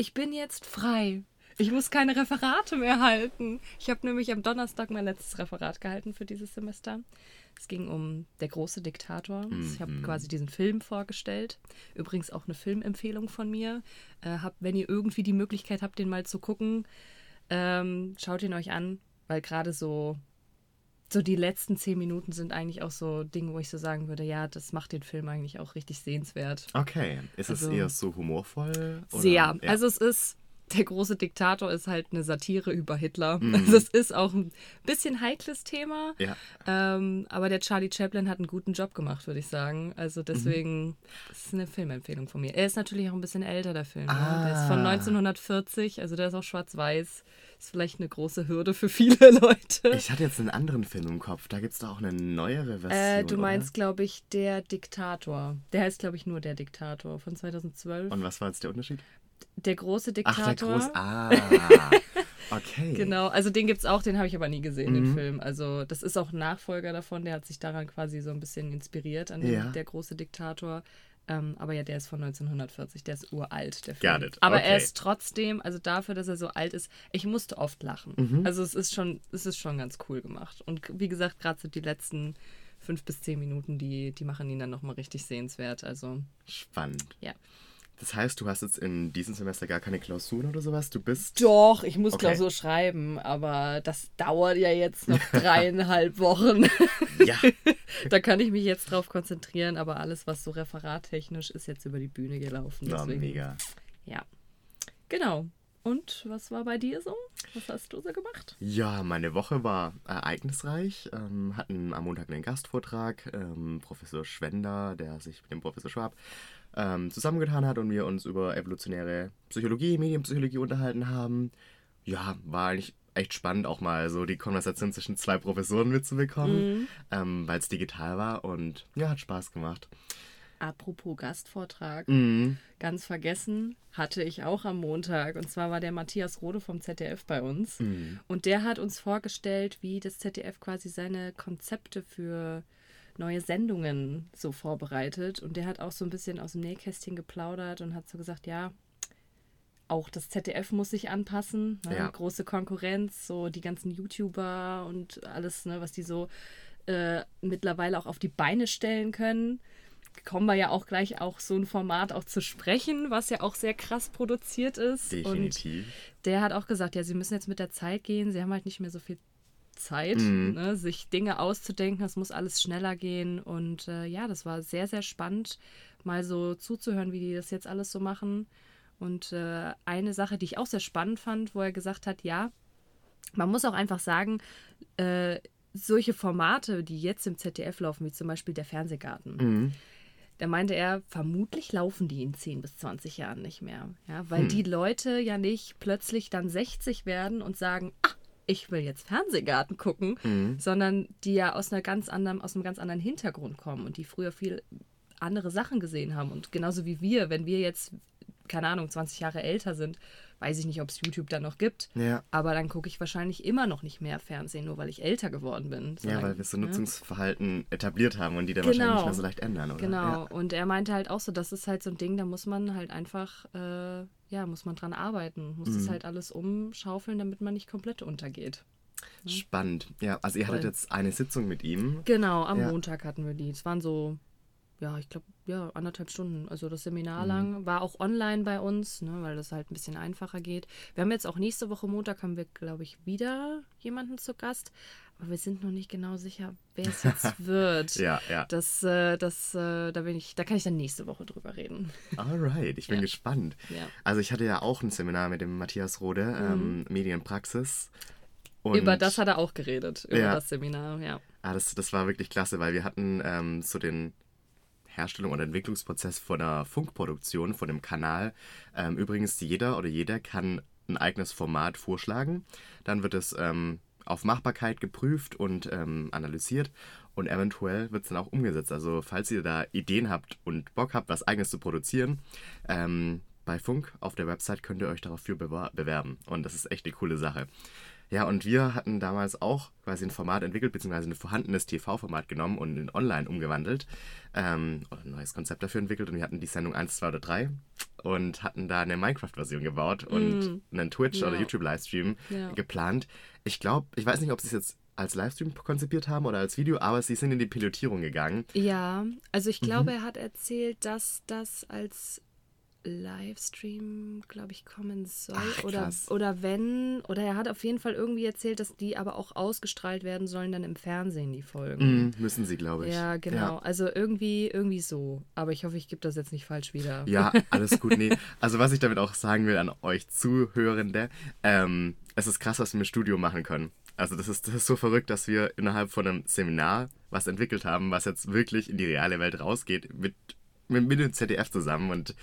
ich bin jetzt frei. Ich muss keine Referate mehr halten. Ich habe nämlich am Donnerstag mein letztes Referat gehalten für dieses Semester. Es ging um Der große Diktator. Mhm. Ich habe quasi diesen Film vorgestellt. Übrigens auch eine Filmempfehlung von mir. Wenn ihr irgendwie die Möglichkeit habt, den mal zu gucken, schaut ihn euch an, weil gerade so die letzten 10 Minuten sind eigentlich auch so Dinge, wo ich so sagen würde, ja, das macht den Film eigentlich auch richtig sehenswert. Okay. Ist es eher so humorvoll? Oder? Sehr. Ja. Also es ist... Der große Diktator ist halt eine Satire über Hitler. Mhm. Also es ist auch ein bisschen heikles Thema. Ja. Aber der Charlie Chaplin hat einen guten Job gemacht, würde ich sagen. Also deswegen, das ist eine Filmempfehlung von mir. Er ist natürlich auch ein bisschen älter, der Film. Ah. Der ist von 1940, also der ist auch schwarz-weiß. Ist vielleicht eine große Hürde für viele Leute. Ich hatte jetzt einen anderen Film im Kopf. Da gibt es doch auch eine neuere Version. Du meinst, glaube ich, Der Diktator. Der heißt, glaube ich, nur Der Diktator von 2012. Und was war jetzt der Unterschied? Der große Diktator. Ach, okay. Genau, also den gibt's auch, den habe ich aber nie gesehen, den Film. Also das ist auch ein Nachfolger davon, der hat sich daran quasi so ein bisschen inspiriert, an Der große Diktator. Aber ja, der ist von 1940, der ist uralt, der Film. Got it. Aber er ist trotzdem, also dafür, dass er so alt ist, ich musste oft lachen. Mhm. Also es ist schon ganz cool gemacht. Und wie gesagt, gerade so die letzten 5 bis 10 Minuten, die machen ihn dann nochmal richtig sehenswert. Also spannend. Ja. Das heißt, du hast jetzt in diesem Semester gar keine Klausuren oder sowas? Du bist... Doch, ich muss Klausur schreiben, aber das dauert ja jetzt noch 3,5 Wochen. Ja. Da kann ich mich jetzt drauf konzentrieren, aber alles, was so referattechnisch ist, jetzt über die Bühne gelaufen. Deswegen, mega. Ja, genau. Und was war bei dir so? Was hast du so gemacht? Ja, meine Woche war ereignisreich. Hatten am Montag einen Gastvortrag. Professor Schwender, der sich mit dem Professor Schwab zusammengetan hat und wir uns über evolutionäre Psychologie, Medienpsychologie unterhalten haben. Ja, war eigentlich echt spannend, auch mal so die Konversation zwischen 2 Professoren mitzubekommen, weil es digital war und ja, hat Spaß gemacht. Apropos Gastvortrag, ganz vergessen, hatte ich auch am Montag. Und zwar war der Matthias Rode vom ZDF bei uns. Mhm. Und der hat uns vorgestellt, wie das ZDF quasi seine Konzepte für neue Sendungen so vorbereitet. Und der hat auch so ein bisschen aus dem Nähkästchen geplaudert und hat so gesagt, ja, auch das ZDF muss sich anpassen. Ne? Ja. Große Konkurrenz, so die ganzen YouTuber und alles, ne, was die so mittlerweile auch auf die Beine stellen können. Kommen wir ja auch gleich auch so ein Format auch zu sprechen, was ja auch sehr krass produziert ist. Definitiv. Und der hat auch gesagt, ja, sie müssen jetzt mit der Zeit gehen, sie haben halt nicht mehr so viel Zeit, ne, sich Dinge auszudenken, es muss alles schneller gehen und ja, das war sehr, sehr spannend, mal so zuzuhören, wie die das jetzt alles so machen. Und eine Sache, die ich auch sehr spannend fand, wo er gesagt hat, ja, man muss auch einfach sagen, solche Formate, die jetzt im ZDF laufen, wie zum Beispiel der Fernsehgarten, da meinte er, vermutlich laufen die in 10 bis 20 Jahren nicht mehr, ja, weil die Leute ja nicht plötzlich dann 60 werden und sagen, ah, ich will jetzt Fernsehgarten gucken, sondern die ja aus einem ganz anderen Hintergrund kommen und die früher viel andere Sachen gesehen haben. Und genauso wie wir, wenn wir jetzt, keine Ahnung, 20 Jahre älter sind, weiß ich nicht, ob es YouTube dann noch gibt, ja, aber dann gucke ich wahrscheinlich immer noch nicht mehr Fernsehen, nur weil ich älter geworden bin. So ja, weil wir so Nutzungsverhalten etabliert haben und die dann wahrscheinlich nicht mehr so leicht ändern, oder? Genau, ja. Und er meinte halt auch so, das ist halt so ein Ding, da muss man halt einfach, muss man dran arbeiten, muss das halt alles umschaufeln, damit man nicht komplett untergeht. Ne? Spannend. Ja, also ihr hattet jetzt eine Sitzung mit ihm. Genau, am Montag hatten wir die. Es waren so... Ja, ich glaube, 1,5 Stunden. Also das Seminar lang war auch online bei uns, ne, weil das halt ein bisschen einfacher geht. Wir haben jetzt auch nächste Woche Montag, haben wir, glaube ich, wieder jemanden zu Gast. Aber wir sind noch nicht genau sicher, wer es jetzt wird. Ja. Da kann ich dann nächste Woche drüber reden. Alright, ich bin gespannt. Ja. Also ich hatte ja auch ein Seminar mit dem Matthias Rode, Medienpraxis. Und über das hat er auch geredet, über das Seminar, ja. Ah, das war wirklich klasse, weil wir hatten so den... Herstellung und Entwicklungsprozess von einer Funkproduktion, von einem Kanal. Übrigens, jeder kann ein eigenes Format vorschlagen. Dann wird es auf Machbarkeit geprüft und analysiert und eventuell wird es dann auch umgesetzt. Also falls ihr da Ideen habt und Bock habt, was Eigenes zu produzieren, bei Funk auf der Website könnt ihr euch dafür bewerben. Und das ist echt eine coole Sache. Ja, und wir hatten damals auch quasi ein Format entwickelt, beziehungsweise ein vorhandenes TV-Format genommen und in online umgewandelt. Oder ein neues Konzept dafür entwickelt. Und wir hatten die Sendung 1, 2 oder 3 und hatten da eine Minecraft-Version gebaut und einen Twitch- oder YouTube-Livestream geplant. Ich glaube, ich weiß nicht, ob sie es jetzt als Livestream konzipiert haben oder als Video, aber sie sind in die Pilotierung gegangen. Ja, also ich glaube, er hat erzählt, dass das als Livestream, glaube ich, kommen soll. Ach, oder wenn, oder er hat auf jeden Fall irgendwie erzählt, dass die aber auch ausgestrahlt werden sollen dann im Fernsehen, die Folgen. Müssen sie, glaube ich. Ja, genau. Ja. Also irgendwie so. Aber ich hoffe, ich gebe das jetzt nicht falsch wieder. Ja, alles gut. Nee. Also was ich damit auch sagen will an euch Zuhörende, es ist krass, was wir im Studio machen können. Also das ist so verrückt, dass wir innerhalb von einem Seminar was entwickelt haben, was jetzt wirklich in die reale Welt rausgeht, mit dem ZDF zusammen. Und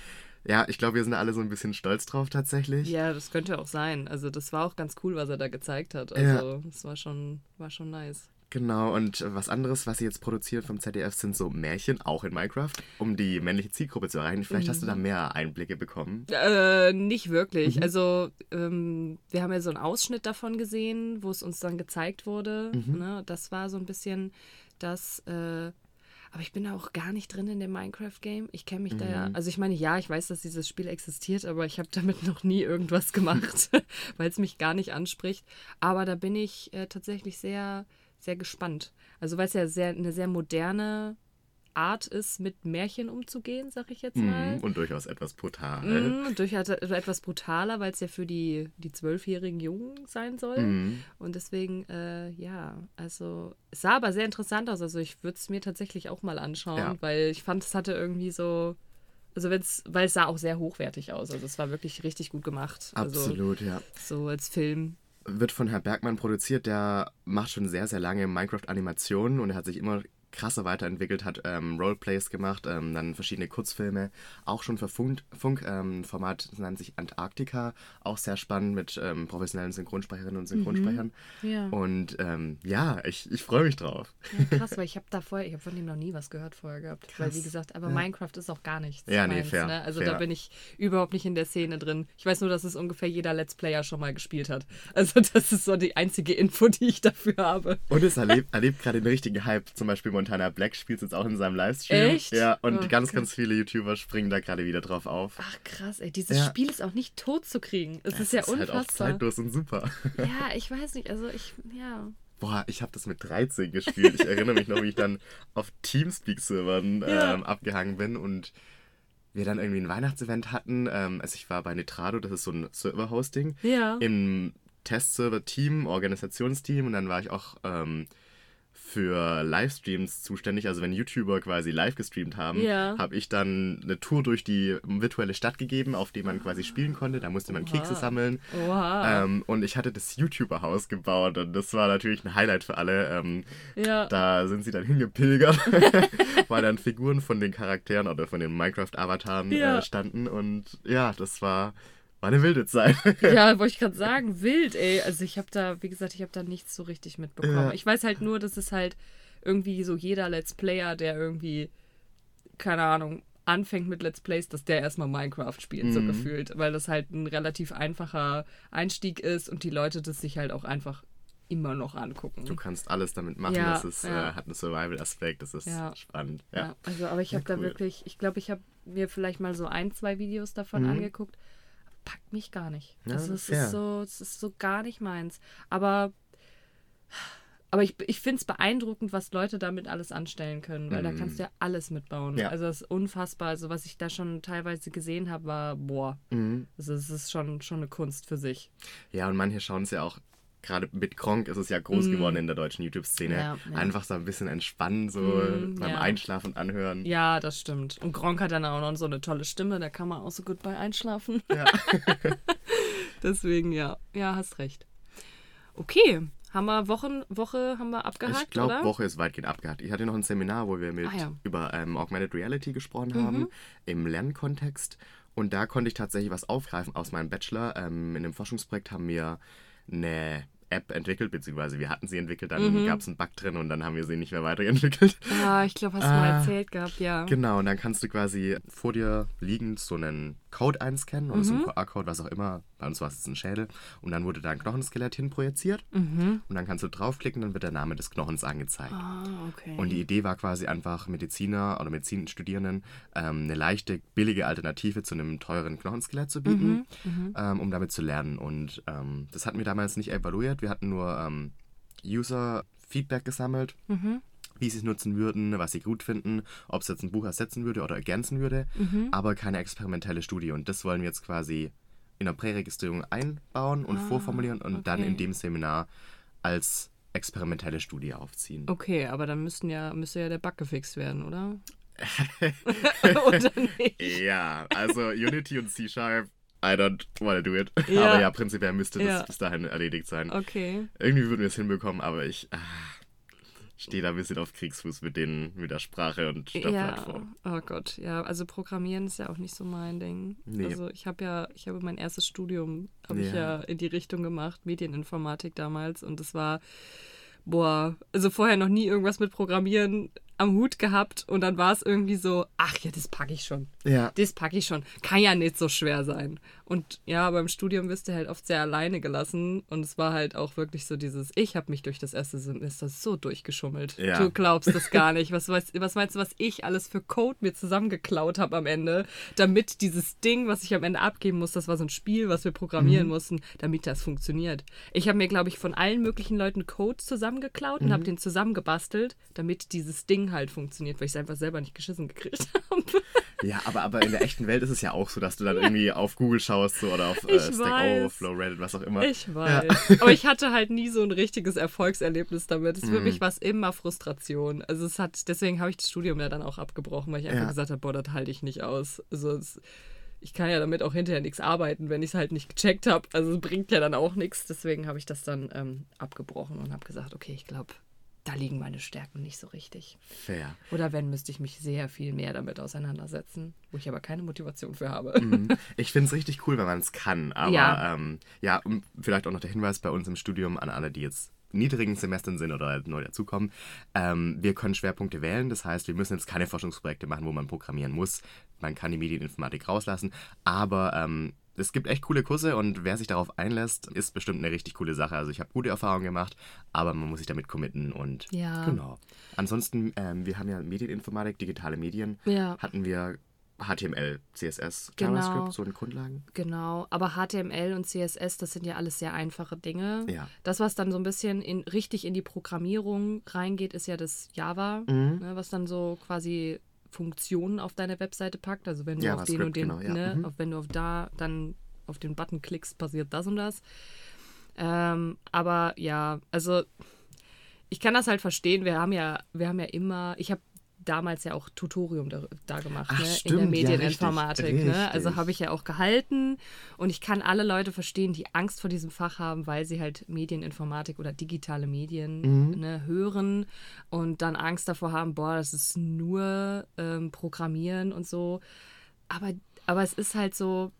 ja, ich glaube, wir sind alle so ein bisschen stolz drauf tatsächlich. Ja, das könnte auch sein. Also das war auch ganz cool, was er da gezeigt hat. Also das war schon nice. Genau, und was anderes, was sie jetzt produzieren vom ZDF, sind so Märchen, auch in Minecraft, um die männliche Zielgruppe zu erreichen. Vielleicht hast du da mehr Einblicke bekommen. Nicht wirklich. Also wir haben ja so einen Ausschnitt davon gesehen, wo es uns dann gezeigt wurde. Ne? Das war so ein bisschen das... Aber ich bin da auch gar nicht drin in dem Minecraft-Game. Ich kenne mich da ja... Also ich meine, ja, ich weiß, dass dieses Spiel existiert, aber ich habe damit noch nie irgendwas gemacht, weil es mich gar nicht anspricht. Aber da bin ich tatsächlich sehr, sehr gespannt. Also weil es ja eine sehr moderne Art ist, mit Märchen umzugehen, sag ich jetzt mal. Und durchaus etwas brutal. Durchaus etwas brutaler, weil es ja für die 12-jährigen Jungen sein soll. Und deswegen, also es sah aber sehr interessant aus. Also ich würde es mir tatsächlich auch mal anschauen, weil ich fand, es hatte irgendwie so, also weil es sah auch sehr hochwertig aus. Also es war wirklich richtig gut gemacht. Absolut, also, ja. So als Film. Wird von Herrn Bergmann produziert, der macht schon sehr, sehr lange Minecraft-Animationen und er hat sich immer krasser weiterentwickelt, hat Roleplays gemacht, dann verschiedene Kurzfilme, auch schon für Funk Format, das nannte sich Antarktika, auch sehr spannend mit professionellen Synchronsprecherinnen und Synchronsprechern. Ja. Und ich freue mich drauf. Ja, krass, weil ich habe von dem noch nie was gehört vorher gehabt, krass. Weil wie gesagt, aber Minecraft ist auch gar nichts. Ja, meins, nee, fair. Ne? Also fair. Da bin ich überhaupt nicht in der Szene drin. Ich weiß nur, dass es ungefähr jeder Let's Player schon mal gespielt hat. Also das ist so die einzige Info, die ich dafür habe. Und es erlebt gerade den richtigen Hype, zum Beispiel Montana Black spielt es jetzt auch in seinem Livestream. Echt? Ja, und ganz viele YouTuber springen da gerade wieder drauf auf. Ach krass, ey, dieses Spiel ist auch nicht tot zu kriegen. Es ist ja unfassbar. Es ist halt auch zeitlos und super. Ja, ich weiß nicht, also Boah, ich habe das mit 13 gespielt. Ich erinnere mich noch, wie ich dann auf Teamspeak-Servern abgehangen bin und wir dann irgendwie ein Weihnachtsevent hatten. Also ich war bei Nitrado, das ist so ein Server-Hosting. Ja. Im Testserver-Team, Organisationsteam und dann war ich auch... für Livestreams zuständig, also wenn YouTuber quasi live gestreamt haben, habe ich dann eine Tour durch die virtuelle Stadt gegeben, auf die man quasi spielen konnte, da musste man Kekse sammeln und ich hatte das YouTuber-Haus gebaut und das war natürlich ein Highlight für alle. Da sind sie dann hingepilgert, weil dann Figuren von den Charakteren oder von den Minecraft-Avataren standen und ja, das war eine wilde Zeit. Ja, wollte ich gerade sagen, wild, ey. Also ich habe da, wie gesagt, nichts so richtig mitbekommen. Ja. Ich weiß halt nur, dass es halt irgendwie so jeder Let's Player, der irgendwie, keine Ahnung, anfängt mit Let's Plays, dass der erstmal Minecraft spielt, so gefühlt. Weil das halt ein relativ einfacher Einstieg ist und die Leute das sich halt auch einfach immer noch angucken. Du kannst alles damit machen, das ist, hat einen Survival-Aspekt, das ist spannend. Ja. Ja, also aber ich habe da wirklich, ich glaube, ich habe mir vielleicht mal so 1-2 Videos davon angeguckt. Packt mich gar nicht. Also es ist so gar nicht meins. Aber ich finde es beeindruckend, was Leute damit alles anstellen können, weil da kannst du ja alles mitbauen. Ja. Also das ist unfassbar. Also was ich da schon teilweise gesehen habe, war boah. Also es ist schon eine Kunst für sich. Ja, und manche schauen es ja auch, gerade mit Gronkh ist es ja groß geworden in der deutschen YouTube-Szene. Ja. Einfach so ein bisschen entspannen, so beim Einschlafen und Anhören. Ja, das stimmt. Und Gronkh hat dann auch noch so eine tolle Stimme, da kann man auch so gut bei einschlafen. Ja. Deswegen, ja, hast recht. Okay, haben wir Woche haben wir abgehakt, ich glaube, Woche ist weitgehend abgehakt. Ich hatte noch ein Seminar, wo wir über Augmented Reality gesprochen haben, im Lernkontext. Und da konnte ich tatsächlich was aufgreifen aus meinem Bachelor. In einem Forschungsprojekt haben wir eine App entwickelt, beziehungsweise wir hatten sie entwickelt, dann gab es einen Bug drin und dann haben wir sie nicht mehr weiterentwickelt. Ja, ich glaube, hast du mal erzählt gehabt, ja. Genau, und dann kannst du quasi vor dir liegend so einen Code einscannen oder so ein QR-Code, was auch immer. Bei uns war es ein Schädel. Und dann wurde da ein Knochenskelett hinprojiziert. Und dann kannst du draufklicken, dann wird der Name des Knochens angezeigt. Oh, okay. Und die Idee war quasi einfach, Mediziner oder Medizinstudierenden eine leichte, billige Alternative zu einem teuren Knochenskelett zu bieten, um damit zu lernen. Und das hatten wir damals nicht evaluiert. Wir hatten nur User-Feedback gesammelt. Wie sie es nutzen würden, was sie gut finden, ob es jetzt ein Buch ersetzen würde oder ergänzen würde, aber keine experimentelle Studie. Und das wollen wir jetzt quasi in der Präregistrierung einbauen und vorformulieren und dann in dem Seminar als experimentelle Studie aufziehen. Okay, aber dann müsste ja der Bug gefixt werden, oder? Oder nicht? Ja, also Unity und C-Sharp. I don't wanna do it. Ja. Aber ja, prinzipiell müsste das bis dahin erledigt sein. Okay. Irgendwie würden wir es hinbekommen, aber ich... stehe da ein bisschen auf Kriegsfuß mit der Sprache und der Plattform. Oh Gott, ja, also Programmieren ist ja auch nicht so mein Ding. Nee. Also ich habe mein erstes Studium, habe ich in die Richtung gemacht, Medieninformatik damals. Und das war, also vorher noch nie irgendwas mit Programmieren am Hut gehabt. Und dann war es irgendwie so, ach ja, das packe ich schon. Ja. Das packe ich schon. Kann ja nicht so schwer sein. Und ja, beim Studium wirst du halt oft sehr alleine gelassen. Und es war halt auch wirklich so dieses, ich habe mich durch das erste Semester so durchgeschummelt. Ja. Du glaubst das gar nicht. Was meinst du, was ich alles für Code mir zusammengeklaut habe am Ende, damit dieses Ding, was ich am Ende abgeben muss, das war so ein Spiel, was wir programmieren mussten, damit das funktioniert. Ich habe mir, glaube ich, von allen möglichen Leuten Code zusammengeklaut und habe den zusammengebastelt, damit dieses Ding halt funktioniert, weil ich es einfach selber nicht geschissen gekriegt habe. Ja, aber in der echten Welt ist es ja auch so, dass du dann irgendwie auf Google schaust so, oder auf Stack Overflow, Reddit, was auch immer. Ich weiß. Ja. Aber ich hatte halt nie so ein richtiges Erfolgserlebnis damit. Für mich war es immer Frustration. Also deswegen habe ich das Studium ja dann auch abgebrochen, weil ich einfach gesagt habe, das halte ich nicht aus. Also ich kann ja damit auch hinterher nichts arbeiten, wenn ich es halt nicht gecheckt habe. Also es bringt ja dann auch nichts. Deswegen habe ich das dann abgebrochen und habe gesagt, okay, ich glaube, da liegen meine Stärken nicht so richtig. Fair. Oder wenn, müsste ich mich sehr viel mehr damit auseinandersetzen, wo ich aber keine Motivation für habe. Ich finde es richtig cool, wenn man es kann. Aber vielleicht auch noch der Hinweis bei uns im Studium an alle, die jetzt niedrigen Semestern sind oder neu dazukommen. Wir können Schwerpunkte wählen. Das heißt, wir müssen jetzt keine Forschungsprojekte machen, wo man programmieren muss. Man kann die Medieninformatik rauslassen. Aber es gibt echt coole Kurse und wer sich darauf einlässt, ist bestimmt eine richtig coole Sache. Also ich habe gute Erfahrungen gemacht, aber man muss sich damit committen und genau. Ansonsten, wir haben ja Medieninformatik, digitale Medien, hatten wir HTML, CSS, JavaScript, so in Grundlagen. Genau, aber HTML und CSS, das sind ja alles sehr einfache Dinge. Ja. Das, was dann so ein bisschen richtig in die Programmierung reingeht, ist ja das Java, was dann so quasi... Funktionen auf deine Webseite packt, also wenn du auf den und den, wenn du auf dann auf den Button klickst, passiert das und das. Aber ja, also ich kann das halt verstehen. Wir haben ja immer, ich habe damals ja auch Tutorium da gemacht, stimmt, in der Medieninformatik. Ja, richtig. Also habe ich ja auch gehalten und ich kann alle Leute verstehen, die Angst vor diesem Fach haben, weil sie halt Medieninformatik oder digitale Medien hören und dann Angst davor haben, das ist nur Programmieren und so. Aber es ist halt so,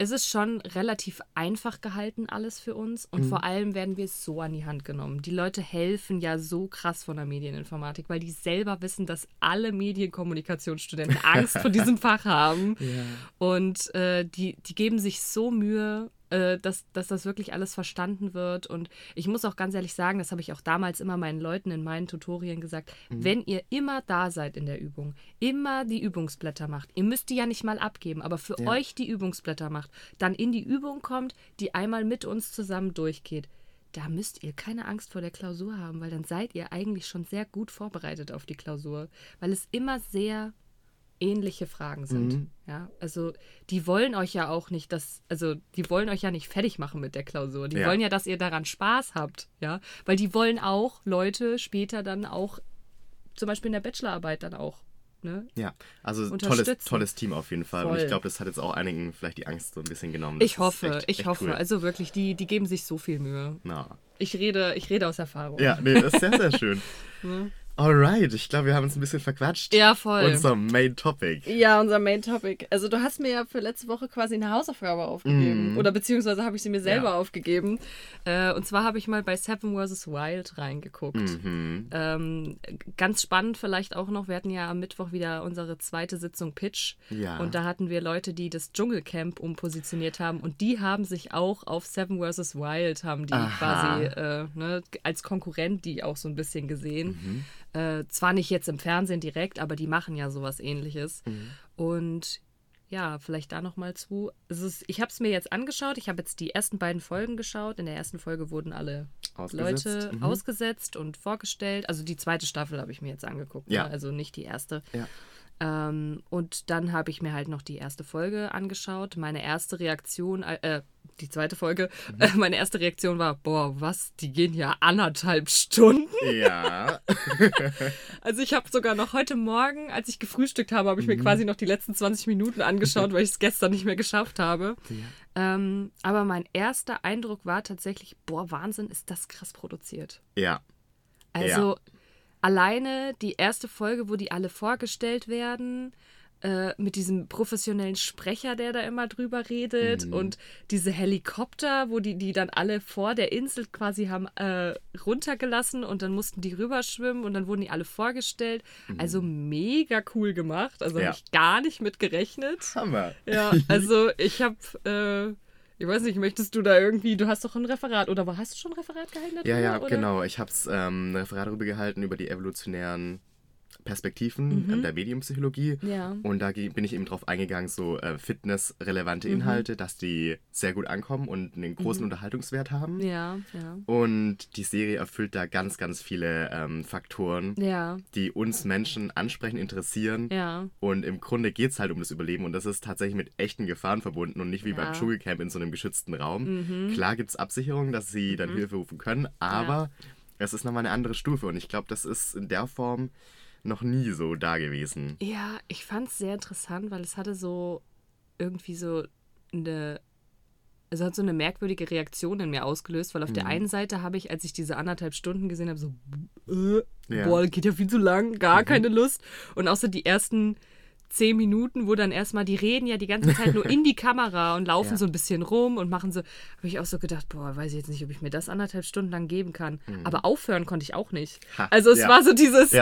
es ist schon relativ einfach gehalten alles für uns und vor allem werden wir so an die Hand genommen. Die Leute helfen ja so krass von der Medieninformatik, weil die selber wissen, dass alle Medienkommunikationsstudenten Angst vor diesem Fach haben und die geben sich so Mühe, dass das wirklich alles verstanden wird und ich muss auch ganz ehrlich sagen, das habe ich auch damals immer meinen Leuten in meinen Tutorien gesagt, wenn ihr immer da seid in der Übung, immer die Übungsblätter macht, ihr müsst die ja nicht mal abgeben, aber für euch die Übungsblätter macht, dann in die Übung kommt, die einmal mit uns zusammen durchgeht, da müsst ihr keine Angst vor der Klausur haben, weil dann seid ihr eigentlich schon sehr gut vorbereitet auf die Klausur, weil es immer sehr ähnliche Fragen sind. Ja, also die wollen euch ja auch nicht, die wollen euch ja nicht fertig machen mit der Klausur. Die wollen ja, dass ihr daran Spaß habt, ja, weil die wollen auch Leute später dann auch, zum Beispiel in der Bachelorarbeit dann auch, ja, also tolles Team auf jeden Fall. Voll. Und ich glaube, das hat jetzt auch einigen vielleicht die Angst so ein bisschen genommen. Ich hoffe, cool. Also wirklich, die geben sich so viel Mühe. Ich rede aus Erfahrung. Ja, nee, das ist sehr, sehr schön. Alright, ich glaube, wir haben uns ein bisschen verquatscht. Ja, voll. Unser Main Topic. Ja, unser Main Topic. Also du hast mir ja für letzte Woche quasi eine Hausaufgabe aufgegeben. Oder beziehungsweise habe ich sie mir selber aufgegeben. Und zwar habe ich mal bei Seven vs. Wild reingeguckt. Ganz spannend vielleicht auch noch, wir hatten ja am Mittwoch wieder unsere zweite Sitzung Pitch. Ja. Und da hatten wir Leute, die das Dschungelcamp umpositioniert haben. Und die haben sich auch auf Seven vs. Wild, haben die quasi als Konkurrent die auch so ein bisschen gesehen. Zwar nicht jetzt im Fernsehen direkt, aber die machen ja sowas Ähnliches. Und ja, vielleicht da nochmal zu. Ich habe es mir jetzt angeschaut. Ich habe jetzt die ersten beiden Folgen geschaut. In der ersten Folge wurden alle Leute ausgesetzt und vorgestellt. Also die zweite Staffel habe ich mir jetzt angeguckt, ne? Also nicht die erste. Ja. Und dann habe ich mir halt noch die erste Folge angeschaut. Meine erste Reaktion, die zweite Folge, meine erste Reaktion war, boah, was, die gehen ja 1,5 Stunden? Ja. Also ich habe sogar noch heute Morgen, als ich gefrühstückt habe, habe ich mir quasi noch die letzten 20 Minuten angeschaut, weil ich es gestern nicht mehr geschafft habe. Ja. Aber mein erster Eindruck war tatsächlich, boah, Wahnsinn, ist das krass produziert. Ja. Also alleine die erste Folge, wo die alle vorgestellt werden, mit diesem professionellen Sprecher, der da immer drüber redet, und diese Helikopter, wo die dann alle vor der Insel quasi haben runtergelassen und dann mussten die rüberschwimmen und dann wurden die alle vorgestellt. Also mega cool gemacht, also habe ich gar nicht mit gerechnet. Hammer. Ja, also ich habe... Ich weiß nicht, möchtest du da irgendwie, du hast doch ein Referat, oder hast du schon ein Referat gehalten darüber? Ja, oder? Genau. Ich habe ein Referat darüber gehalten, über die evolutionären Perspektiven der Medienpsychologie. Ja. Und da bin ich eben drauf eingegangen, so fitnessrelevante Inhalte, dass die sehr gut ankommen und einen großen Unterhaltungswert haben. Ja, ja. Und die Serie erfüllt da ganz, ganz viele Faktoren, die uns Menschen ansprechen, interessieren. Ja. Und im Grunde geht es halt um das Überleben und das ist tatsächlich mit echten Gefahren verbunden und nicht wie beim Dschungelcamp in so einem geschützten Raum. Klar gibt es Absicherungen, dass sie dann Hilfe rufen können, aber es ist nochmal eine andere Stufe und ich glaube, das ist in der Form noch nie so da gewesen. Ja, ich fand es sehr interessant, weil es hatte so irgendwie so eine merkwürdige Reaktion in mir ausgelöst, weil auf der einen Seite habe ich, als ich diese 1,5 Stunden gesehen habe, so boah, geht ja viel zu lang, gar keine Lust. Und außer die ersten 10 Minuten, wo dann erstmal, die reden ja die ganze Zeit nur in die Kamera und laufen so ein bisschen rum und machen so, habe ich auch so gedacht, boah, weiß ich jetzt nicht, ob ich mir das 1,5 Stunden lang geben kann. Aber aufhören konnte ich auch nicht. Also es war so dieses,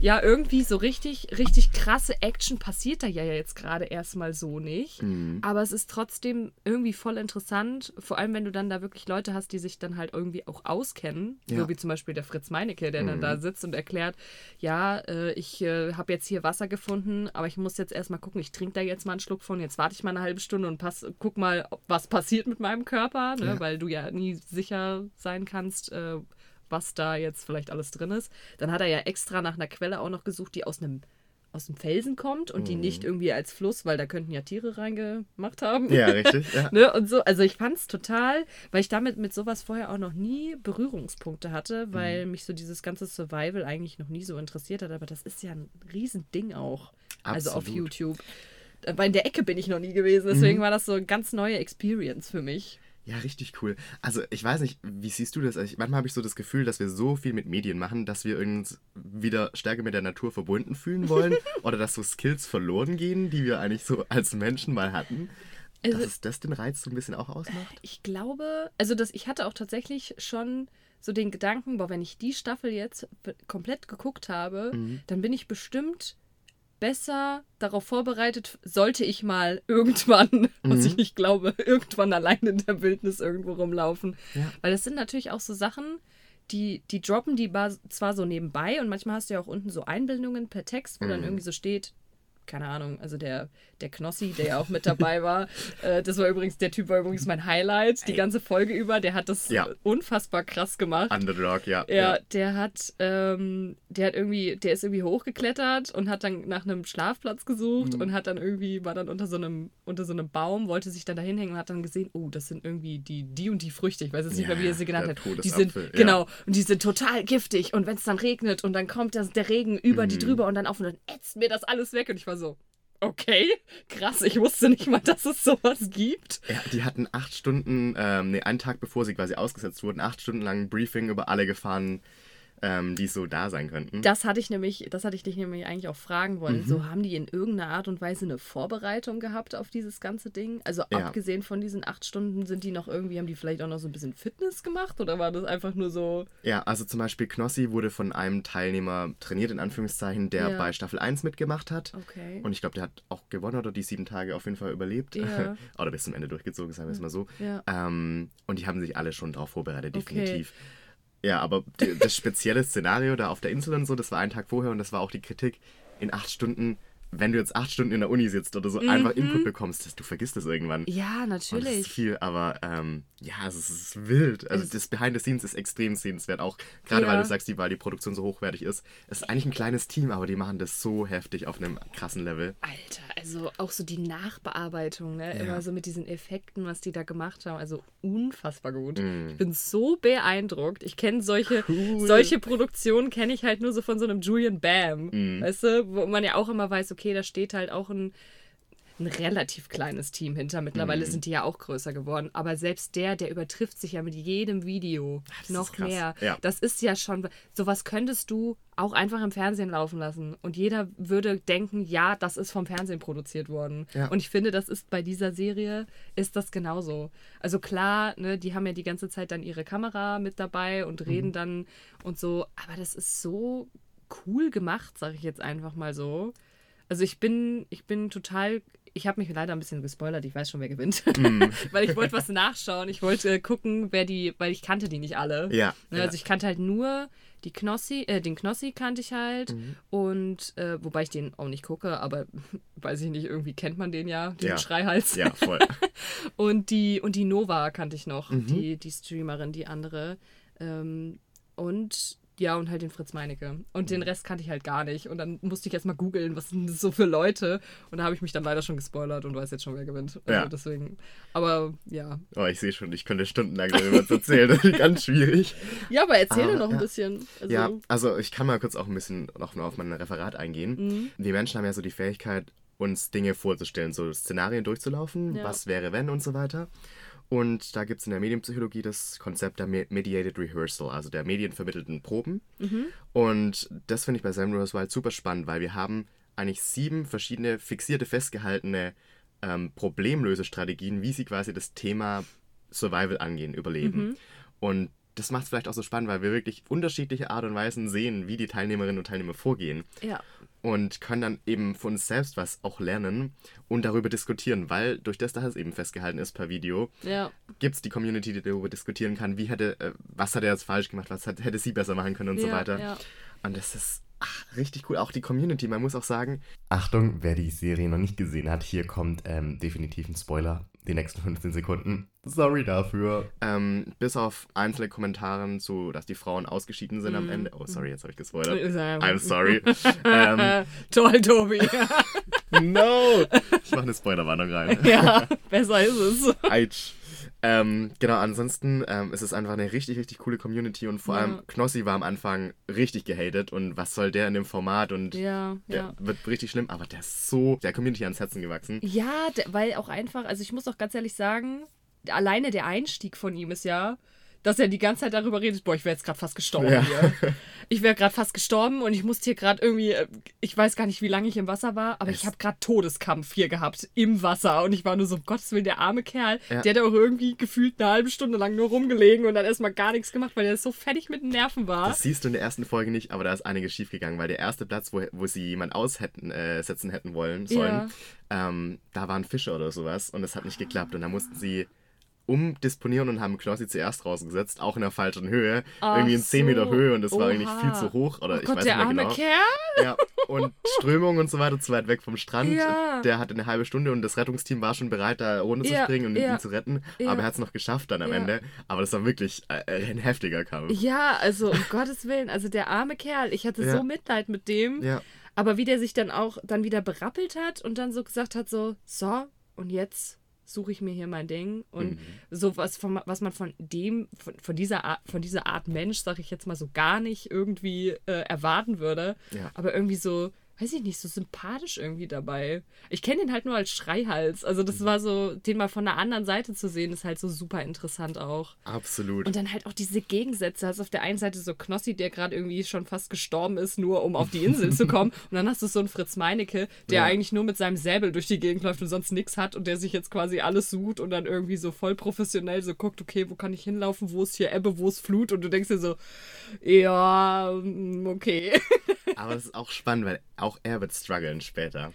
irgendwie so richtig, richtig krasse Action passiert da ja jetzt gerade erstmal so nicht. Aber es ist trotzdem irgendwie voll interessant, vor allem wenn du dann da wirklich Leute hast, die sich dann halt irgendwie auch auskennen, so wie zum Beispiel der Fritz Meinecke, der dann da sitzt und erklärt, ich habe jetzt hier Wasser gefunden, aber ich muss jetzt erstmal gucken, ich trinke da jetzt mal einen Schluck von, jetzt warte ich mal eine halbe Stunde und guck mal, was passiert mit meinem Körper, ne? Weil du ja nie sicher sein kannst, was da jetzt vielleicht alles drin ist. Dann hat er ja extra nach einer Quelle auch noch gesucht, die aus dem Felsen kommt und die nicht irgendwie als Fluss, weil da könnten ja Tiere reingemacht haben. Ja, richtig. Ja. Ne? Und so, also ich fand's total, weil ich damit mit sowas vorher auch noch nie Berührungspunkte hatte, weil mich so dieses ganze Survival eigentlich noch nie so interessiert hat, aber das ist ja ein Riesending auch. Absolut. Also auf YouTube. Weil in der Ecke bin ich noch nie gewesen, deswegen war das so eine ganz neue Experience für mich. Ja, richtig cool. Also ich weiß nicht, wie siehst du das? Manchmal habe ich so das Gefühl, dass wir so viel mit Medien machen, dass wir uns wieder stärker mit der Natur verbunden fühlen wollen oder dass so Skills verloren gehen, die wir eigentlich so als Menschen mal hatten. Also, dass das den Reiz so ein bisschen auch ausmacht? Ich glaube, ich hatte auch tatsächlich schon so den Gedanken, boah, wenn ich die Staffel jetzt komplett geguckt habe, dann bin ich bestimmt besser darauf vorbereitet, sollte ich mal irgendwann, was ich nicht glaube, irgendwann allein in der Wildnis irgendwo rumlaufen. Ja. Weil das sind natürlich auch so Sachen, die droppen die zwar so nebenbei und manchmal hast du ja auch unten so Einblendungen per Text, wo dann irgendwie so steht, keine Ahnung, also der Knossi, der ja auch mit dabei war, der Typ war übrigens mein Highlight, die ganze Folge über, der hat das unfassbar krass gemacht. Underdog, ja. Ja, der ist irgendwie hochgeklettert und hat dann nach einem Schlafplatz gesucht und hat dann irgendwie, war dann unter so einem Baum, wollte sich dann da hinhängen und hat dann gesehen, oh, das sind irgendwie die und die Früchte, ich weiß jetzt nicht mehr, wie er sie genannt hat. Die sind, genau, und die sind total giftig und wenn es dann regnet und dann kommt der Regen über die drüber und dann auf und dann ätzt mir das alles weg und ich war so, okay, krass, ich wusste nicht mal, dass es sowas gibt. Ja, die hatten 8 Stunden, einen Tag bevor sie quasi ausgesetzt wurden, 8 Stunden lang ein Briefing über alle Gefahren die so da sein könnten. Das hatte ich dich nämlich eigentlich auch fragen wollen. Mhm. So, haben die in irgendeiner Art und Weise eine Vorbereitung gehabt auf dieses ganze Ding? Also abgesehen von diesen 8 Stunden haben die vielleicht auch noch so ein bisschen Fitness gemacht oder war das einfach nur so? Ja, also zum Beispiel Knossi wurde von einem Teilnehmer trainiert, in Anführungszeichen, der bei Staffel 1 mitgemacht hat. Okay. Und ich glaube, der hat auch gewonnen oder die 7 Tage auf jeden Fall überlebt. Ja. Oder bis zum Ende durchgezogen, sagen wir es mal so. Ja. Und die haben sich alle schon darauf vorbereitet, definitiv. Okay. Ja, aber das spezielle Szenario da auf der Insel und so, das war einen Tag vorher und das war auch die Kritik, in 8 Stunden, wenn du jetzt 8 Stunden in der Uni sitzt oder so, einfach Input bekommst, du vergisst das irgendwann. Ja, natürlich. Und das ist viel, aber es ist wild. Also das Behind the Scenes ist extrem sehenswert, auch gerade weil du sagst, weil die Produktion so hochwertig ist. Es ist eigentlich ein kleines Team, aber die machen das so heftig auf einem krassen Level. Alter, also auch so die Nachbearbeitung, ne? Immer so mit diesen Effekten, was die da gemacht haben. Also unfassbar gut. Mm. Ich bin so beeindruckt. Ich kenne solche Produktionen, kenne ich halt nur so von so einem Julian Bam. Mm. Weißt du, wo man ja auch immer weiß, okay, da steht halt auch ein relativ kleines Team hinter. Mittlerweile sind die ja auch größer geworden. Aber selbst der übertrifft sich ja mit jedem Video noch mehr. Ja. Das ist ja schon... Sowas könntest du auch einfach im Fernsehen laufen lassen. Und jeder würde denken, ja, das ist vom Fernsehen produziert worden. Ja. Und ich finde, das ist bei dieser Serie, ist das genauso. Also klar, ne, die haben ja die ganze Zeit dann ihre Kamera mit dabei und reden dann und so. Aber das ist so cool gemacht, sage ich jetzt einfach mal so. Also ich habe mich leider ein bisschen gespoilert, ich weiß schon, wer gewinnt. Weil ich wollte was nachschauen, ich wollte gucken, weil ich kannte die nicht alle. Ja, also ich kannte halt nur den Knossi kannte ich halt und wobei ich den auch nicht gucke, aber weiß ich nicht, irgendwie kennt man den ja, den Schreihals. Ja, voll. und die Nova kannte ich noch, die Streamerin, die andere und... Ja, und halt den Fritz Meinecke. Und den Rest kannte ich halt gar nicht. Und dann musste ich erst mal googeln, was sind das so für Leute. Und da habe ich mich dann leider schon gespoilert und weiß jetzt schon, wer gewinnt. Also deswegen. Aber ja. Oh, ich sehe schon, ich könnte stundenlang darüber erzählen. Das ist ganz schwierig. Ja, aber erzähle noch ein bisschen. Also. Ja, also ich kann mal kurz auch ein bisschen noch mal auf mein Referat eingehen. Die Menschen haben ja so die Fähigkeit, uns Dinge vorzustellen, so Szenarien durchzulaufen, was wäre wenn und so weiter. Und da gibt es in der Medienpsychologie das Konzept der Mediated Rehearsal, also der medienvermittelten Proben. Und das finde ich bei Seven vs. Wild super spannend, weil wir haben eigentlich 7 verschiedene fixierte, festgehaltene Problemlösestrategien, wie sie quasi das Thema Survival angehen, Überleben. Und das macht es vielleicht auch so spannend, weil wir wirklich unterschiedliche Art und Weisen sehen, wie die Teilnehmerinnen und Teilnehmer vorgehen. Ja. Und können dann eben von uns selbst was auch lernen und darüber diskutieren, weil durch das, dass es eben festgehalten ist per Video, gibt es die Community, die darüber diskutieren kann, was hat er jetzt falsch gemacht, was hätte sie besser machen können und so weiter. Ja. Und das ist richtig cool, auch die Community. Man muss auch sagen, Achtung, wer die Serie noch nicht gesehen hat, hier kommt definitiv ein Spoiler. Die nächsten 15 Sekunden. Sorry dafür. Bis auf einzelne Kommentare zu, dass die Frauen ausgeschieden sind am Ende. Oh, sorry, jetzt habe ich gespoilert. I'm sorry. Toll, Tobi. No! Ich mache eine Spoilerwarnung rein. Ja, besser ist es. Eitsch. Genau, ansonsten es ist einfach eine richtig, richtig coole Community und vor allem Knossi war am Anfang richtig gehatet und was soll der in dem Format und der wird richtig schlimm, aber der ist so der Community ans Herzen gewachsen. Ja, weil auch einfach, also ich muss doch ganz ehrlich sagen, alleine der Einstieg von ihm ist ja, dass er die ganze Zeit darüber redet, boah, ich wäre jetzt gerade fast gestorben hier. Ich wäre gerade fast gestorben und ich musste hier gerade irgendwie, ich weiß gar nicht, wie lange ich im Wasser war, aber ich habe gerade Todeskampf hier gehabt, im Wasser. Und ich war nur so, um Gottes Willen, der arme Kerl, der hat auch irgendwie gefühlt eine halbe Stunde lang nur rumgelegen und dann erstmal gar nichts gemacht, weil er so fertig mit den Nerven war. Das siehst du in der ersten Folge nicht, aber da ist einiges schiefgegangen, weil der erste Platz, wo sie jemand aussetzen hätten sollen, da waren Fische oder sowas und das hat nicht geklappt und da mussten sie umdisponieren und haben Knossi zuerst rausgesetzt, auch in der falschen Höhe. Ach, irgendwie in 10 Meter Höhe und das war irgendwie viel zu hoch. Oder ich weiß nicht mehr genau. Kerl? Ja, und Strömung und so weiter, zu weit weg vom Strand. Ja. Der hatte eine halbe Stunde und das Rettungsteam war schon bereit, da runterzuspringen und ihn zu retten. Ja. Aber er hat es noch geschafft dann am Ende. Aber das war wirklich ein heftiger Kampf. Ja, also um Gottes Willen, also der arme Kerl, ich hatte so Mitleid mit dem. Ja. Aber wie der sich dann auch dann wieder berappelt hat und dann so gesagt hat, so und jetzt suche ich mir hier mein Ding und so was man von dieser Art Mensch, sag ich jetzt mal so, gar nicht irgendwie erwarten würde, aber irgendwie so, weiß ich nicht, so sympathisch irgendwie dabei. Ich kenne den halt nur als Schreihals. Also das war so, den mal von der anderen Seite zu sehen, ist halt so super interessant auch. Absolut. Und dann halt auch diese Gegensätze. Hast auf der einen Seite so Knossi, der gerade irgendwie schon fast gestorben ist, nur um auf die Insel zu kommen. Und dann hast du so einen Fritz Meinecke, der eigentlich nur mit seinem Säbel durch die Gegend läuft und sonst nichts hat und der sich jetzt quasi alles sucht und dann irgendwie so voll professionell so guckt, okay, wo kann ich hinlaufen? Wo ist hier Ebbe? Wo ist Flut? Und du denkst dir so, ja, okay. Aber das ist auch spannend, weil auch er wird strugglen später.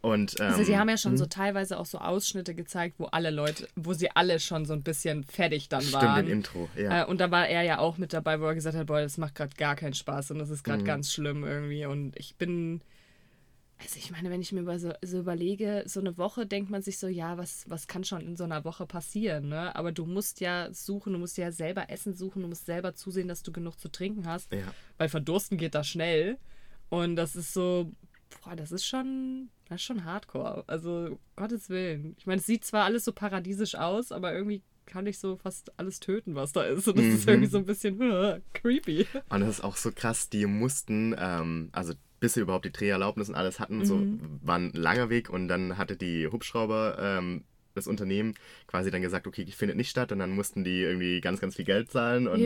Und, also sie haben ja schon so teilweise auch so Ausschnitte gezeigt, wo alle Leute, wo sie alle schon so ein bisschen fertig dann waren. Stimmt, im Intro, ja. Und da war er ja auch mit dabei, wo er gesagt hat, boah, das macht gerade gar keinen Spaß und das ist gerade ganz schlimm irgendwie. Und ich bin, also ich meine, wenn ich mir so überlege, so eine Woche denkt man sich so, ja, was kann schon in so einer Woche passieren, ne? Aber du musst ja suchen, du musst ja selber Essen suchen, du musst selber zusehen, dass du genug zu trinken hast, weil verdursten geht da schnell. Und das ist so, boah, das ist schon hardcore. Also, Gottes Willen. Ich meine, es sieht zwar alles so paradiesisch aus, aber irgendwie kann ich so fast alles töten, was da ist. Und das ist irgendwie so ein bisschen creepy. Und das ist auch so krass, die mussten, also bis sie überhaupt die Dreherlaubnis und alles hatten, so war ein langer Weg. Und dann hatte die Hubschrauber, das Unternehmen quasi dann gesagt, okay, die findet nicht statt. Und dann mussten die irgendwie ganz, ganz viel Geld zahlen und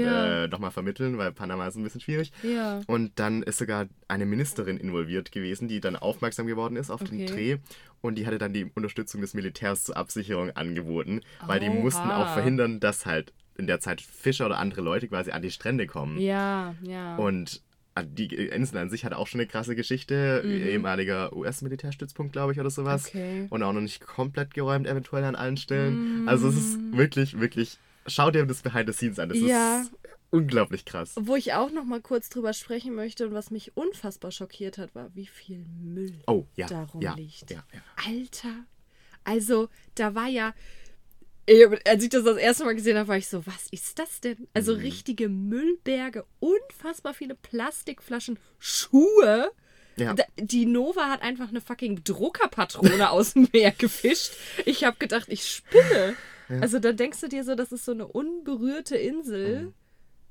nochmal vermitteln, weil Panama ist ein bisschen schwierig. Yeah. Und dann ist sogar eine Ministerin involviert gewesen, die dann aufmerksam geworden ist auf den Dreh. Und die hatte dann die Unterstützung des Militärs zur Absicherung angeboten, weil die mussten auch verhindern, dass halt in der Zeit Fischer oder andere Leute quasi an die Strände kommen. Ja. Und die Insel an sich hat auch schon eine krasse Geschichte. Ehemaliger US-Militärstützpunkt, glaube ich, oder sowas. Okay. Und auch noch nicht komplett geräumt, eventuell an allen Stellen. Also es ist wirklich, wirklich, schau dir das Behind the Scenes an. Das ist unglaublich krass. Wo ich auch noch mal kurz drüber sprechen möchte und was mich unfassbar schockiert hat, war, wie viel Müll darum liegt. Ja. Alter, also da war ja... Als ich das erste Mal gesehen habe, war ich so, was ist das denn? Also richtige Müllberge, unfassbar viele Plastikflaschen, Schuhe. Ja. Die Nova hat einfach eine fucking Druckerpatrone aus dem Meer gefischt. Ich habe gedacht, ich spinne. Ja. Also da denkst du dir so, das ist so eine unberührte Insel.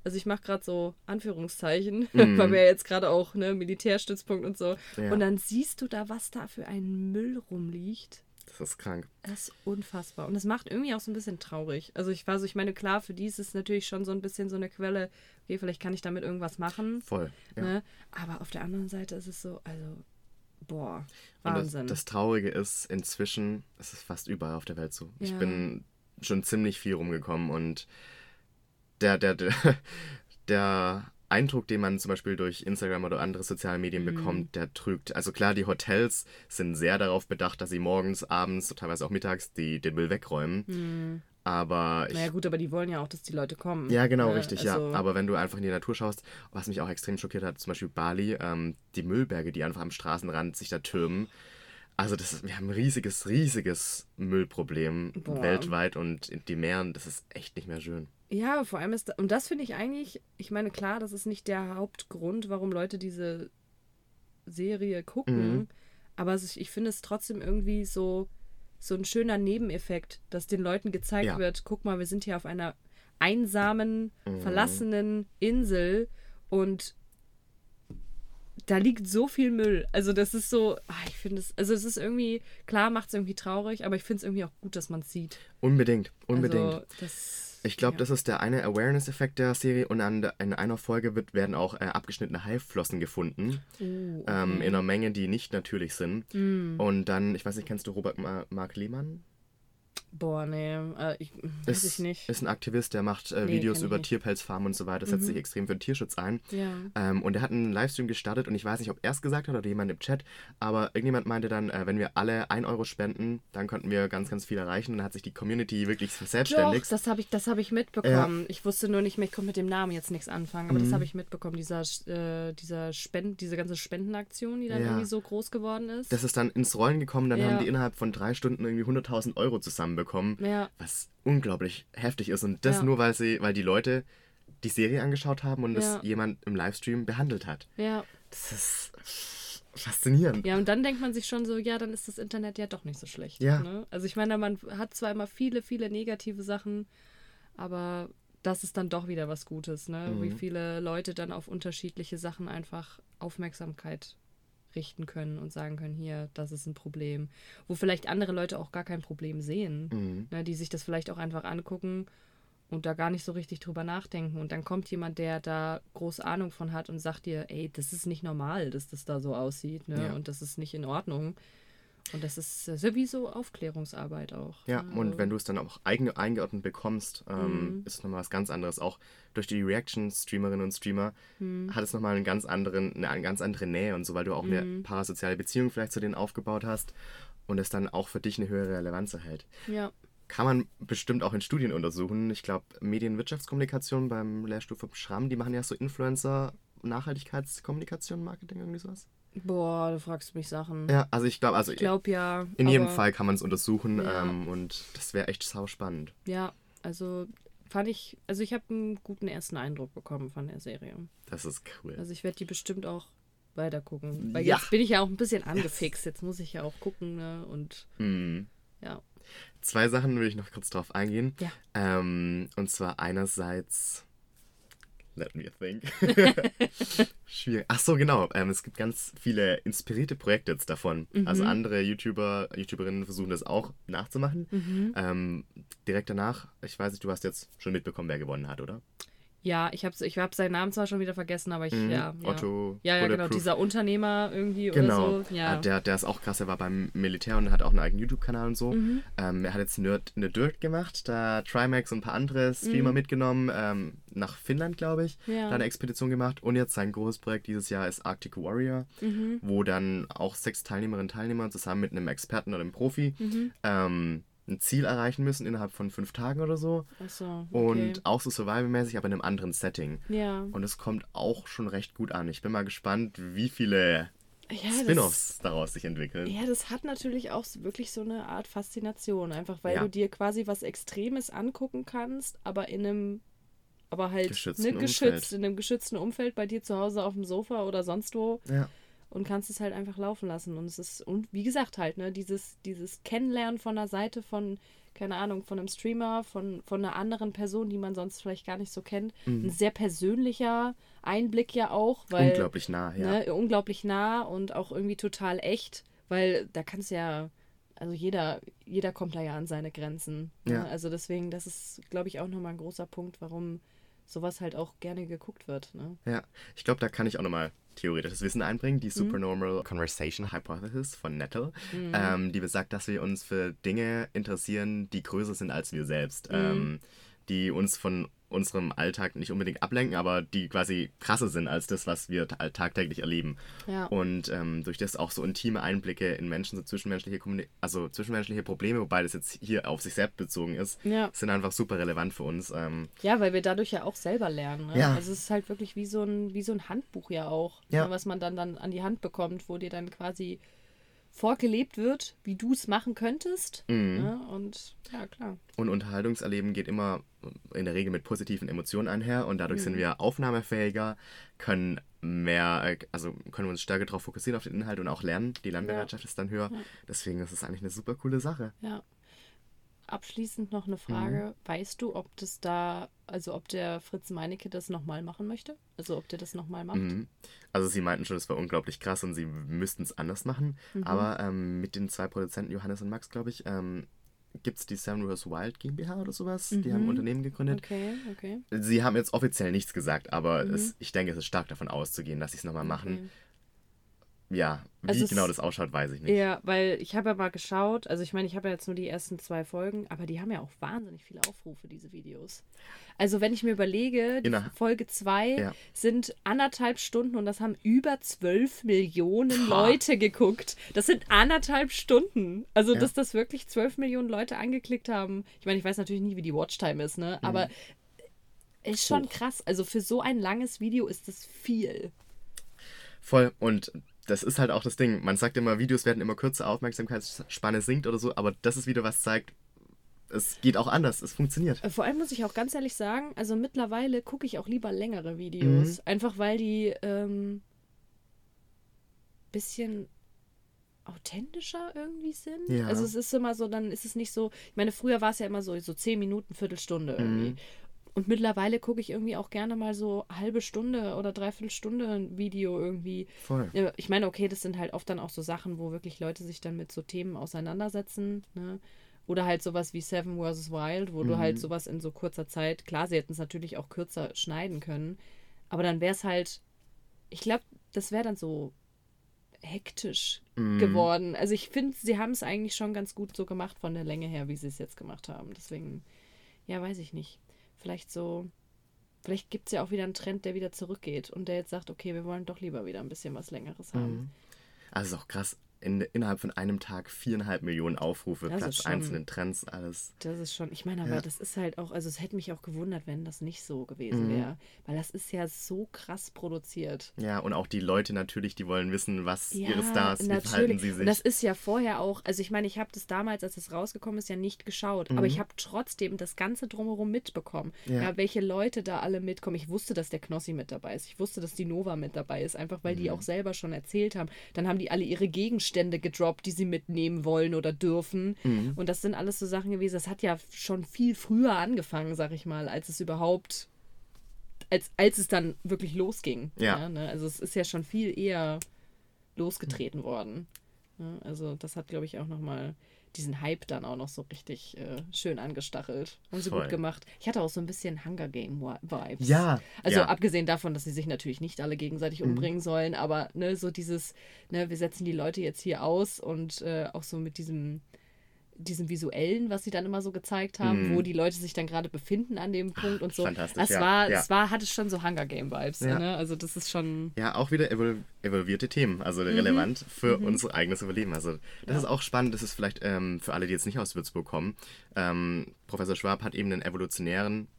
Also ich mache gerade so Anführungszeichen, weil wir ja jetzt gerade auch Militärstützpunkt und so. Ja. Und dann siehst du da, was da für ein Müll rumliegt. Das ist krank. Das ist unfassbar. Und das macht irgendwie auch so ein bisschen traurig. Also ich meine, klar, für die ist es natürlich schon so ein bisschen so eine Quelle, okay, vielleicht kann ich damit irgendwas machen. Voll, ja. Ne? Aber auf der anderen Seite ist es so, also, boah, Wahnsinn. Und das Traurige ist, inzwischen, es ist fast überall auf der Welt so. Ich bin schon ziemlich viel rumgekommen und der Eindruck, den man zum Beispiel durch Instagram oder andere soziale Medien bekommt, der trügt. Also klar, die Hotels sind sehr darauf bedacht, dass sie morgens, abends, teilweise auch mittags den Müll wegräumen. Aber naja gut, aber die wollen ja auch, dass die Leute kommen. Ja, genau, richtig, also ja. Aber wenn du einfach in die Natur schaust, was mich auch extrem schockiert hat, zum Beispiel Bali, die Müllberge, die einfach am Straßenrand sich da türmen. Also wir haben ein riesiges Müllproblem weltweit und in die Meeren, das ist echt nicht mehr schön. Ja, vor allem ist, und das finde ich eigentlich, ich meine, klar, das ist nicht der Hauptgrund, warum Leute diese Serie gucken, aber ich finde es trotzdem irgendwie so ein schöner Nebeneffekt, dass den Leuten gezeigt wird, guck mal, wir sind hier auf einer einsamen, verlassenen Insel und da liegt so viel Müll. Also das ist so, ich finde es, also es ist irgendwie, klar macht es irgendwie traurig, aber ich finde es irgendwie auch gut, dass man es sieht. Unbedingt. Also ich glaube, das ist der eine Awareness-Effekt der Serie und in einer Folge werden auch abgeschnittene Haiflossen gefunden. Okay. In einer Menge, die nicht natürlich sind. Und dann, ich weiß nicht, kennst du Robert Mark Lehmann? Boah, nee, weiß ich nicht. Ist ein Aktivist, der macht Videos über Tierpelzfarmen und so weiter, setzt sich extrem für den Tierschutz ein. Ja. Und er hat einen Livestream gestartet und ich weiß nicht, ob er es gesagt hat oder jemand im Chat, aber irgendjemand meinte dann, wenn wir alle 1 Euro spenden, dann könnten wir ganz, ganz viel erreichen und dann hat sich die Community wirklich selbstständigt. Doch, das hab ich mitbekommen. Ja. Ich wusste nur nicht mehr, ich konnte mit dem Namen jetzt nichts anfangen, aber das habe ich mitbekommen, diese ganze Spendenaktion, die dann irgendwie so groß geworden ist. Das ist dann ins Rollen gekommen, dann haben die innerhalb von 3 Stunden irgendwie 100.000 Euro zusammenbekommen. Was unglaublich heftig ist. Und das nur, weil die Leute die Serie angeschaut haben und es jemand im Livestream behandelt hat. Ja. Das ist faszinierend. Ja, und dann denkt man sich schon so, ja, dann ist das Internet ja doch nicht so schlecht. Ja. Ne? Also ich meine, man hat zwar immer viele, viele negative Sachen, aber das ist dann doch wieder was Gutes, ne? Wie viele Leute dann auf unterschiedliche Sachen einfach Aufmerksamkeit richten können und sagen können, hier, das ist ein Problem. Wo vielleicht andere Leute auch gar kein Problem sehen, ne, die sich das vielleicht auch einfach angucken und da gar nicht so richtig drüber nachdenken. Und dann kommt jemand, der da groß Ahnung von hat und sagt dir, ey, das ist nicht normal, dass das da so aussieht, ne? Ja. Und das ist nicht in Ordnung. Und das ist sowieso Aufklärungsarbeit auch. Ja, also. Und wenn du es dann auch eingeordnet bekommst, ist es nochmal was ganz anderes. Auch durch die Reaction-Streamerinnen und Streamer hat es nochmal eine ganz andere Nähe und so, weil du auch eine parasoziale Beziehung vielleicht zu denen aufgebaut hast und es dann auch für dich eine höhere Relevanz erhält. Ja. Kann man bestimmt auch in Studien untersuchen. Ich glaube, Medienwirtschaftskommunikation beim Lehrstuhl vom Schramm, die machen ja so Influencer-Nachhaltigkeitskommunikation, Marketing, irgendwie sowas. Boah, du fragst mich Sachen. Ja, also ich glaube ja. In jedem Fall kann man es untersuchen, ja. Und das wäre echt sau spannend. Ja, also ich habe einen guten ersten Eindruck bekommen von der Serie. Das ist cool. Also ich werde die bestimmt auch weiter gucken, weil jetzt bin ich ja auch ein bisschen angefixt. Jetzt muss ich ja auch gucken, ne, und ja. Zwei Sachen will ich noch kurz drauf eingehen. Ja. Und zwar einerseits... Let me think. Schwierig. Ach so, genau. Es gibt ganz viele inspirierte Projekte jetzt davon. Mhm. Also andere YouTuberinnen versuchen das auch nachzumachen. Mhm. Direkt danach, ich weiß nicht, du hast jetzt schon mitbekommen, wer gewonnen hat, oder? Ja, ich hab seinen Namen zwar schon wieder vergessen, aber Otto. Ja, genau, dieser Unternehmer irgendwie oder so. Ja. Der ist auch krass, er war beim Militär und hat auch einen eigenen YouTube-Kanal und so. Mhm. Er hat jetzt eine Dirt gemacht, da Trimax und ein paar andere Streamer mitgenommen, nach Finnland, glaube ich, da eine Expedition gemacht. Und jetzt sein großes Projekt dieses Jahr ist Arctic Warrior, wo dann auch 6 Teilnehmerinnen und Teilnehmer zusammen mit einem Experten oder einem Profi ein Ziel erreichen müssen innerhalb von 5 Tagen oder so. Ach so, okay. Und auch so survival-mäßig, aber in einem anderen Setting. Ja. Und es kommt auch schon recht gut an. Ich bin mal gespannt, wie viele Spin-offs daraus sich entwickeln. Ja, das hat natürlich auch wirklich so eine Art Faszination, einfach weil du dir quasi was Extremes angucken kannst, aber in einem geschützten Umfeld bei dir zu Hause auf dem Sofa oder sonst wo. Ja. Und kannst es halt einfach laufen lassen. Und es ist, und wie gesagt, halt, ne, dieses Kennenlernen von einer Seite von, keine Ahnung, von einem Streamer, von einer anderen Person, die man sonst vielleicht gar nicht so kennt. Ein sehr persönlicher Einblick ja auch, weil. Unglaublich nah, ja. Ne, unglaublich nah und auch irgendwie total echt, weil da kannst ja, also jeder kommt da ja an seine Grenzen. Ja. Ne? Also deswegen, das ist, glaube ich, auch nochmal ein großer Punkt, warum sowas halt auch gerne geguckt wird. Ne? Ja, ich glaube, da kann ich auch nochmal theoretisches Wissen einbringen, die Supernormal Conversation Hypothesis von Nettle, die besagt, dass wir uns für Dinge interessieren, die größer sind als wir selbst, die uns von unserem Alltag nicht unbedingt ablenken, aber die quasi krasser sind als das, was wir tagtäglich erleben. Ja. Und durch das auch so intime Einblicke in Menschen, so zwischenmenschliche Probleme, wobei das jetzt hier auf sich selbst bezogen ist, sind einfach super relevant für uns. Ja, weil wir dadurch ja auch selber lernen. Ne? Ja. Also es ist halt wirklich wie so ein Handbuch ja auch, ja. Ne, was man dann an die Hand bekommt, wo dir dann quasi vorgelebt wird, wie du es machen könntest. Mhm. Ne? Und ja, klar. Und Unterhaltungserleben geht immer in der Regel mit positiven Emotionen einher und dadurch sind wir aufnahmefähiger, können uns stärker darauf fokussieren, auf den Inhalt und auch lernen. Die Lernbereitschaft ist dann höher. Ja. Deswegen ist es eigentlich eine super coole Sache. Ja. Abschließend noch eine Frage. Weißt du, ob das ob der Fritz Meinecke das nochmal machen möchte? Also ob der das nochmal macht? Mhm. Also sie meinten schon, es war unglaublich krass und sie müssten es anders machen. Mhm. Aber mit den 2 Produzenten, Johannes und Max, glaube ich, gibt es die Seven vs. Wild GmbH oder sowas. Mhm. Die haben ein Unternehmen gegründet. Okay. Sie haben jetzt offiziell nichts gesagt, aber ich denke, es ist stark davon auszugehen, dass sie es nochmal machen. Okay. Ja, wie also genau das ausschaut, weiß ich nicht. Ja, weil ich habe ja mal geschaut, also ich meine, ich habe ja jetzt nur die ersten 2 Folgen, aber die haben ja auch wahnsinnig viele Aufrufe, diese Videos. Also wenn ich mir überlege, Folge 2 sind anderthalb Stunden und das haben über 12 Millionen Leute geguckt. Das sind anderthalb Stunden. Also dass das wirklich 12 Millionen Leute angeklickt haben. Ich meine, ich weiß natürlich nie, wie die Watchtime ist, ne? Aber ist schon krass. Also für so ein langes Video ist das viel. Voll, und das ist halt auch das Ding. Man sagt immer, Videos werden immer kürzer, Aufmerksamkeitsspanne sinkt oder so, aber das ist wieder was zeigt, es geht auch anders, es funktioniert. Vor allem muss ich auch ganz ehrlich sagen, also mittlerweile gucke ich auch lieber längere Videos, einfach weil die bisschen authentischer irgendwie sind. Ja. Also es ist immer so, dann ist es nicht so, ich meine, früher war es ja immer so 10 Minuten, Viertelstunde irgendwie. Und mittlerweile gucke ich irgendwie auch gerne mal so halbe Stunde oder dreiviertel Stunde ein Video irgendwie. Voll. Ich meine, okay, das sind halt oft dann auch so Sachen, wo wirklich Leute sich dann mit so Themen auseinandersetzen, ne? Oder halt sowas wie Seven vs. Wild, wo du halt sowas in so kurzer Zeit, klar, sie hätten es natürlich auch kürzer schneiden können, aber dann wäre es halt, ich glaube, das wäre dann so hektisch geworden. Also ich finde, sie haben es eigentlich schon ganz gut so gemacht von der Länge her, wie sie es jetzt gemacht haben. Deswegen, ja, weiß ich nicht. Vielleicht gibt es ja auch wieder einen Trend, der wieder zurückgeht und der jetzt sagt, okay, wir wollen doch lieber wieder ein bisschen was Längeres haben. Also ist auch krass. Innerhalb von einem Tag 4,5 Millionen Aufrufe, das Platz 1 in den Trends, alles. Das ist schon, ich meine, aber das ist halt auch, also es hätte mich auch gewundert, wenn das nicht so gewesen wäre, weil das ist ja so krass produziert. Ja, und auch die Leute natürlich, die wollen wissen, was ihre Stars, wie verhalten sie sich. Und das ist ja vorher auch, also ich meine, ich habe das damals, als es rausgekommen ist, ja nicht geschaut, aber ich habe trotzdem das Ganze drumherum mitbekommen, ja, welche Leute da alle mitkommen. Ich wusste, dass der Knossi mit dabei ist, ich wusste, dass die Nova mit dabei ist, einfach weil die auch selber schon erzählt haben. Dann haben die alle ihre Gegenstände gedroppt, die sie mitnehmen wollen oder dürfen. Und das sind alles so Sachen gewesen, das hat ja schon viel früher angefangen, sag ich mal, als es überhaupt, als es dann wirklich losging. Ja, ne? Also es ist ja schon viel eher losgetreten worden. Ja, also das hat, glaube ich, auch nochmal diesen Hype dann auch noch so richtig schön angestachelt. Haben sie gut gemacht. Ich hatte auch so ein bisschen Hunger Game-Vibes. Ja. Also abgesehen davon, dass sie sich natürlich nicht alle gegenseitig umbringen sollen, aber ne, so dieses, ne, wir setzen die Leute jetzt hier aus und auch so mit diesem Visuellen, was sie dann immer so gezeigt haben, wo die Leute sich dann gerade befinden an dem Punkt und so. Fantastisch, hatte schon so Hunger Game-Vibes. Ja. Ne? Also das ist schon... Ja, auch wieder evolvierte Themen, also relevant für unser eigenes Überleben. Also das ist auch spannend, das ist vielleicht für alle, die jetzt nicht aus Würzburg kommen. Professor Schwab hat eben einen evolutionären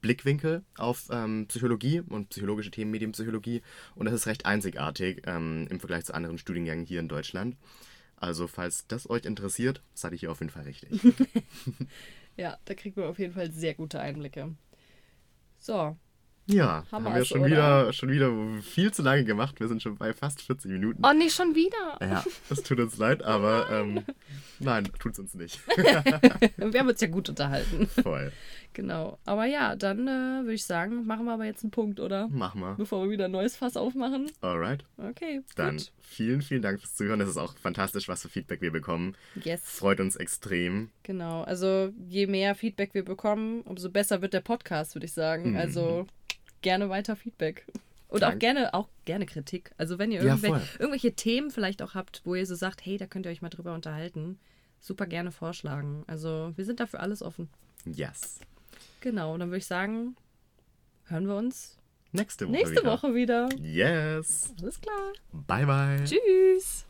Blickwinkel auf Psychologie und psychologische Themen, Medienpsychologie, und das ist recht einzigartig im Vergleich zu anderen Studiengängen hier in Deutschland. Also, falls das euch interessiert, seid ihr hier auf jeden Fall richtig. Ja, da kriegt man auf jeden Fall sehr gute Einblicke. So. Ja, haben wir schon wieder viel zu lange gemacht. Wir sind schon bei fast 40 Minuten. Oh, nicht schon wieder. Ja, das tut uns leid, aber nein, tut's uns nicht. Wir haben uns ja gut unterhalten. Voll. Genau. Aber ja, dann würde ich sagen, machen wir aber jetzt einen Punkt, oder? Machen wir. Bevor wir wieder ein neues Fass aufmachen. Alright. Okay, dann gut. Vielen, vielen Dank fürs Zuhören. Das ist auch fantastisch, was für Feedback wir bekommen. Yes. Freut uns extrem. Genau. Also je mehr Feedback wir bekommen, umso besser wird der Podcast, würde ich sagen. Also... gerne weiter Feedback. Und auch gerne Kritik. Also wenn ihr irgendwelche Themen vielleicht auch habt, wo ihr so sagt, hey, da könnt ihr euch mal drüber unterhalten, super gerne vorschlagen. Also wir sind dafür alles offen. Yes. Genau, und dann würde ich sagen, hören wir uns nächste Woche wieder. Yes. Alles klar. Bye, bye. Tschüss.